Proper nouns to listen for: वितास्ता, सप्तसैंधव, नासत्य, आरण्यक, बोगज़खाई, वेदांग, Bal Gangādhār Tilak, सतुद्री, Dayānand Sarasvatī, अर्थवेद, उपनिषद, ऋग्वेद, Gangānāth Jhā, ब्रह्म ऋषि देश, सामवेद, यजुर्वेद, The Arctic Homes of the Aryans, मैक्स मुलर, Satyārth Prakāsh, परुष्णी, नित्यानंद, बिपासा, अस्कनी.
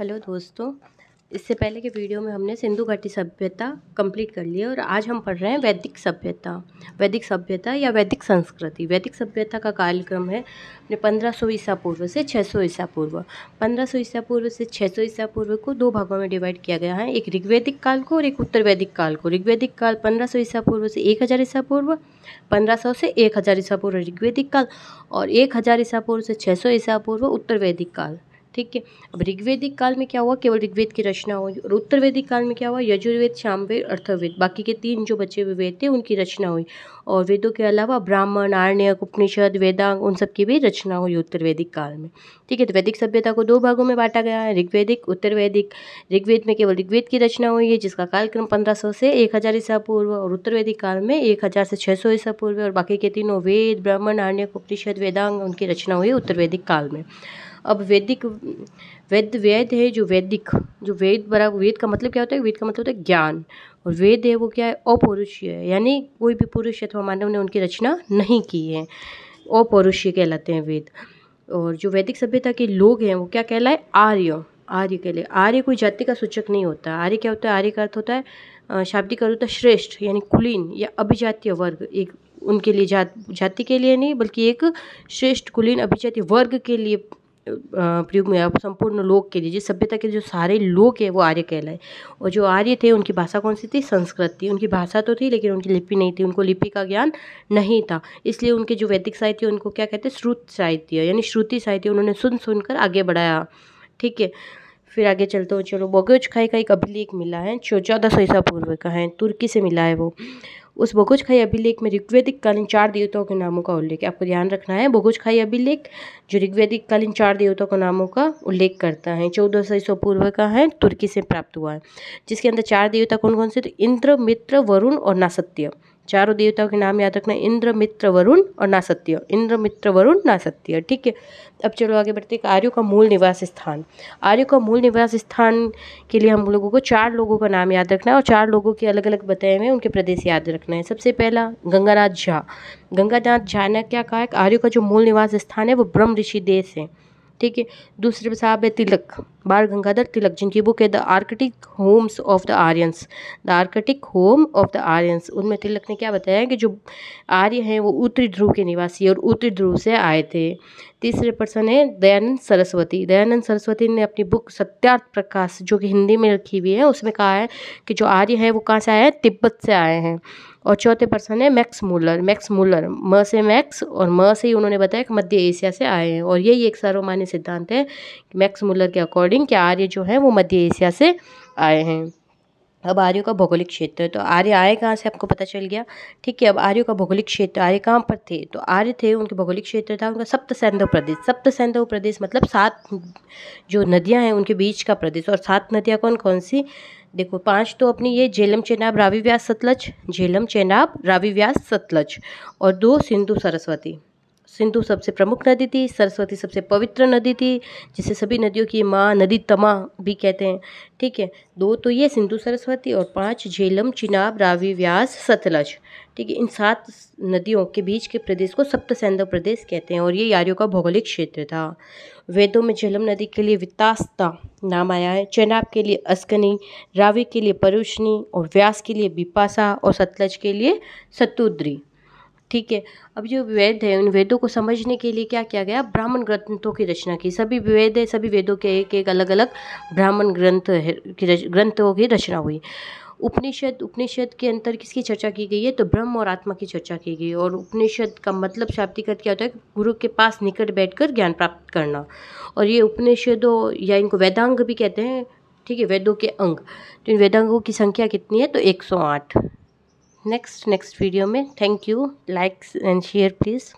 Hello दोस्तों, इससे पहले के वीडियो में हमने सिंधु घाटी सभ्यता कंप्लीट कर ली है और आज हम पढ़ रहे हैं वैदिक सभ्यता। वैदिक सभ्यता या वैदिक संस्कृति। वैदिक सभ्यता का कालक्रम है अपने 1500 ईसा पूर्व से 600 ईसा पूर्व। 1500 ईसा पूर्व से 600 ईसा पूर्व को दो भागों में डिवाइड किया गया है, एक ऋग्वैदिक काल को और एक उत्तर वैदिक काल को। ऋग्वैदिक काल 1500 ईसा पूर्व से 1000 ईसा पूर्व, 1500 से 1000 ईसा पूर्व ऋग्वैदिक काल, और 1000 ईसा पूर्व से 600 ईसा पूर्व उत्तर वैदिक काल। ठीक है। अब ऋग्वैदिक काल में क्या हुआ, केवल ऋग्वेद की रचना हुई, और उत्तर वैदिक काल में क्या हुआ, यजुर्वेद, सामवेद, अर्थवेद, बाकी के तीन जो बचे हुए वेद थे उनकी रचना हुई। और वेदों के अलावा ब्राह्मण, आरण्यक, उपनिषद, वेदांग, उन सब की भी रचना हुई उत्तर वैदिक काल में। ठीक है। तो वैदिक सभ्यता को दो भागों में बांटा गया है, ऋग्वैदिक, उत्तर वैदिक। ऋग्वेद में केवल ऋग्वेद की रचना हुई है जिसका कालक्रम 1500 से 1000 ईसा पूर्व, और उत्तर वैदिक काल में 1000 से 600 ईसा पूर्व, और बाकी के तीनों वेद, ब्राह्मण, आरण्यक, उपनिषद, वेदांग, उनकी रचना हुई उत्तर वैदिक काल में। अब वैदिक वेद है जो वैदिक, जो वेद बड़ा, वेद का मतलब क्या होता है, वेद का मतलब होता है ज्ञान, और वेद है वो क्या है, अपौरुषीय है, यानी कोई भी पुरुष अथवा मानव ने उनकी रचना नहीं की है, अपौरुषीय कहलाते हैं वेद। और जो वैदिक सभ्यता के लोग हैं वो क्या कहलाए, आर्य। आर्य कहले, आर्य कोई जाति का सूचक नहीं होता। आर्य क्या होता है, आर्य का अर्थ होता है, शाब्दिक अर्थ होता है श्रेष्ठ, यानी कुलीन या अभिजातीय वर्ग। एक उनके लिए जाति के लिए नहीं बल्कि एक श्रेष्ठ कुलीन अभिजातीय वर्ग के लिए प्रयोग में, संपूर्ण लोग के लिए, जिस सभ्यता के जो सारे लोग हैं वो आर्य कहलाए। और जो आर्य थे उनकी भाषा कौन सी थी, संस्कृत थी। उनकी भाषा तो थी लेकिन उनकी लिपि नहीं थी, उनको लिपि का ज्ञान नहीं था, इसलिए उनके जो वैदिक साहित्य उनको क्या कहते हैं, श्रुत साहित्य, यानी श्रुति साहित्य उन्होंने सुनकर आगे बढ़ाया। ठीक है। फिर आगे चलते हो, चलो बोगज़खाई का एक अभिलेख मिला है जो 1400 ईसा पूर्व का है, तुर्की से मिला है वो। उस बोगज़खाई अभिलेख में ऋग्वैदिक कालीन 4 देवताओं के नामों का उल्लेख, आपको ध्यान रखना है, बोगज़खाई अभिलेख जो ऋग्वैदिक कालीन 4 देवताओं के नामों का उल्लेख करता है, 1400 ईसा पूर्व का है, तुर्की से प्राप्त हुआ है, जिसके अंदर 4 देवता कौन कौन से थे, इंद्र, मित्र, वरुण और नासत्य। चारों देवताओं के नाम याद रखना, इंद्र, मित्र, वरुण और नासत्य। इंद्र, मित्र, वरुण, नासत्य। ठीक है। अब चलो आगे बढ़ते हैं, आर्यों का मूल निवास स्थान। आर्यों का मूल निवास स्थान के लिए हम लोगों को 4 लोगों का नाम याद रखना है और 4 लोगों के अलग अलग बताए हुए उनके प्रदेश याद रखना है। सबसे पहला गंगानाथ झा। गंगानाथ झा ने क्या कहा है, आर्यों का जो मूल निवास स्थान है वो ब्रह्म ऋषि देश है। ठीक है। दूसरे साहब है तिलक, बाल गंगाधर तिलक, जिनकी बुक है the Arctic homes of the Aryans, the Arctic home of the Aryans. उनमें तिलक ने क्या बताया कि जो आर्य हैं वो उत्तरी ध्रुव के निवासी और उत्तरी ध्रुव से आए थे। तीसरे पर्सन है दयानंद सरस्वती। दयानंद सरस्वती ने अपनी बुक सत्यार्थ प्रकाश जो कि हिंदी में लिखी हुई है उसमें कहा है कि जो आर्य है वो कहाँ से आए हैं, तिब्बत से आए हैं। और चौथे पर्सन है मैक्स मुलर। मैक्स मुलर, म से मैक्स और म से ही उन्होंने बताया कि मध्य एशिया से आए हैं, और यही एक सर्वमान्य सिद्धांत है मैक्स मुलर के अकॉर्डिंग कि आर्य जो है वो मध्य एशिया से आए हैं। अब आर्यों का भौगोलिक क्षेत्र है, तो आर्य आए कहाँ से आपको पता चल गया। ठीक है। अब आर्यों का भौगोलिक क्षेत्र, आर्य कहाँ पर थे, तो आर्य थे, उनके भौगोलिक क्षेत्र था उनका सप्तसैंधव प्रदेश। सप्तसैंधव प्रदेश मतलब 7 जो नदियाँ हैं उनके बीच का प्रदेश। और 7 नदियाँ कौन कौन सी, देखो 5 तो अपनी ये झेलम, चेनाब, रावी, व्यास, सतलज, झेलम, चेनाब, रावी, व्यास, सतलज, और 2 सिंधु, सरस्वती। सिंधु सबसे प्रमुख नदी थी, सरस्वती सबसे पवित्र नदी थी जिसे सभी नदियों की माँ, नदी तमा भी कहते हैं। ठीक है। 2 तो ये सिंधु सरस्वती, और 5 झेलम, चिनाब, रावी, व्यास, सतलज। ठीक है। इन 7 नदियों के बीच के प्रदेश को सप्तसैंधव प्रदेश कहते हैं, और ये आर्यों का भौगोलिक क्षेत्र था। वेदों में झेलम नदी के लिए वितास्ता नाम आया है, चेनाब के लिए अस्कनी, रावी के लिए परुष्णी, और व्यास के लिए बिपासा, और सतलज के लिए सतुद्री। ठीक है। अब जो वेद है उन वेदों को समझने के लिए क्या किया गया, ब्राह्मण ग्रंथों की रचना की। सभी वेद है, सभी वेदों के एक एक अलग अलग ब्राह्मण ग्रंथों की रचना हुई। उपनिषद के अंतर किसकी चर्चा की गई है, तो ब्रह्म और आत्मा की चर्चा की गई। और उपनिषद का मतलब शाब्दिक अर्थ क्या होता है, गुरु के पास निकट बैठकर ज्ञान प्राप्त करना। और ये उपनिषदों या इनको वेदांग भी कहते हैं। ठीक है। वेदों के अंग, तो इन वेदांगों की संख्या कितनी है, तो 108। नेक्स्ट वीडियो में। Thank you, likes and share please.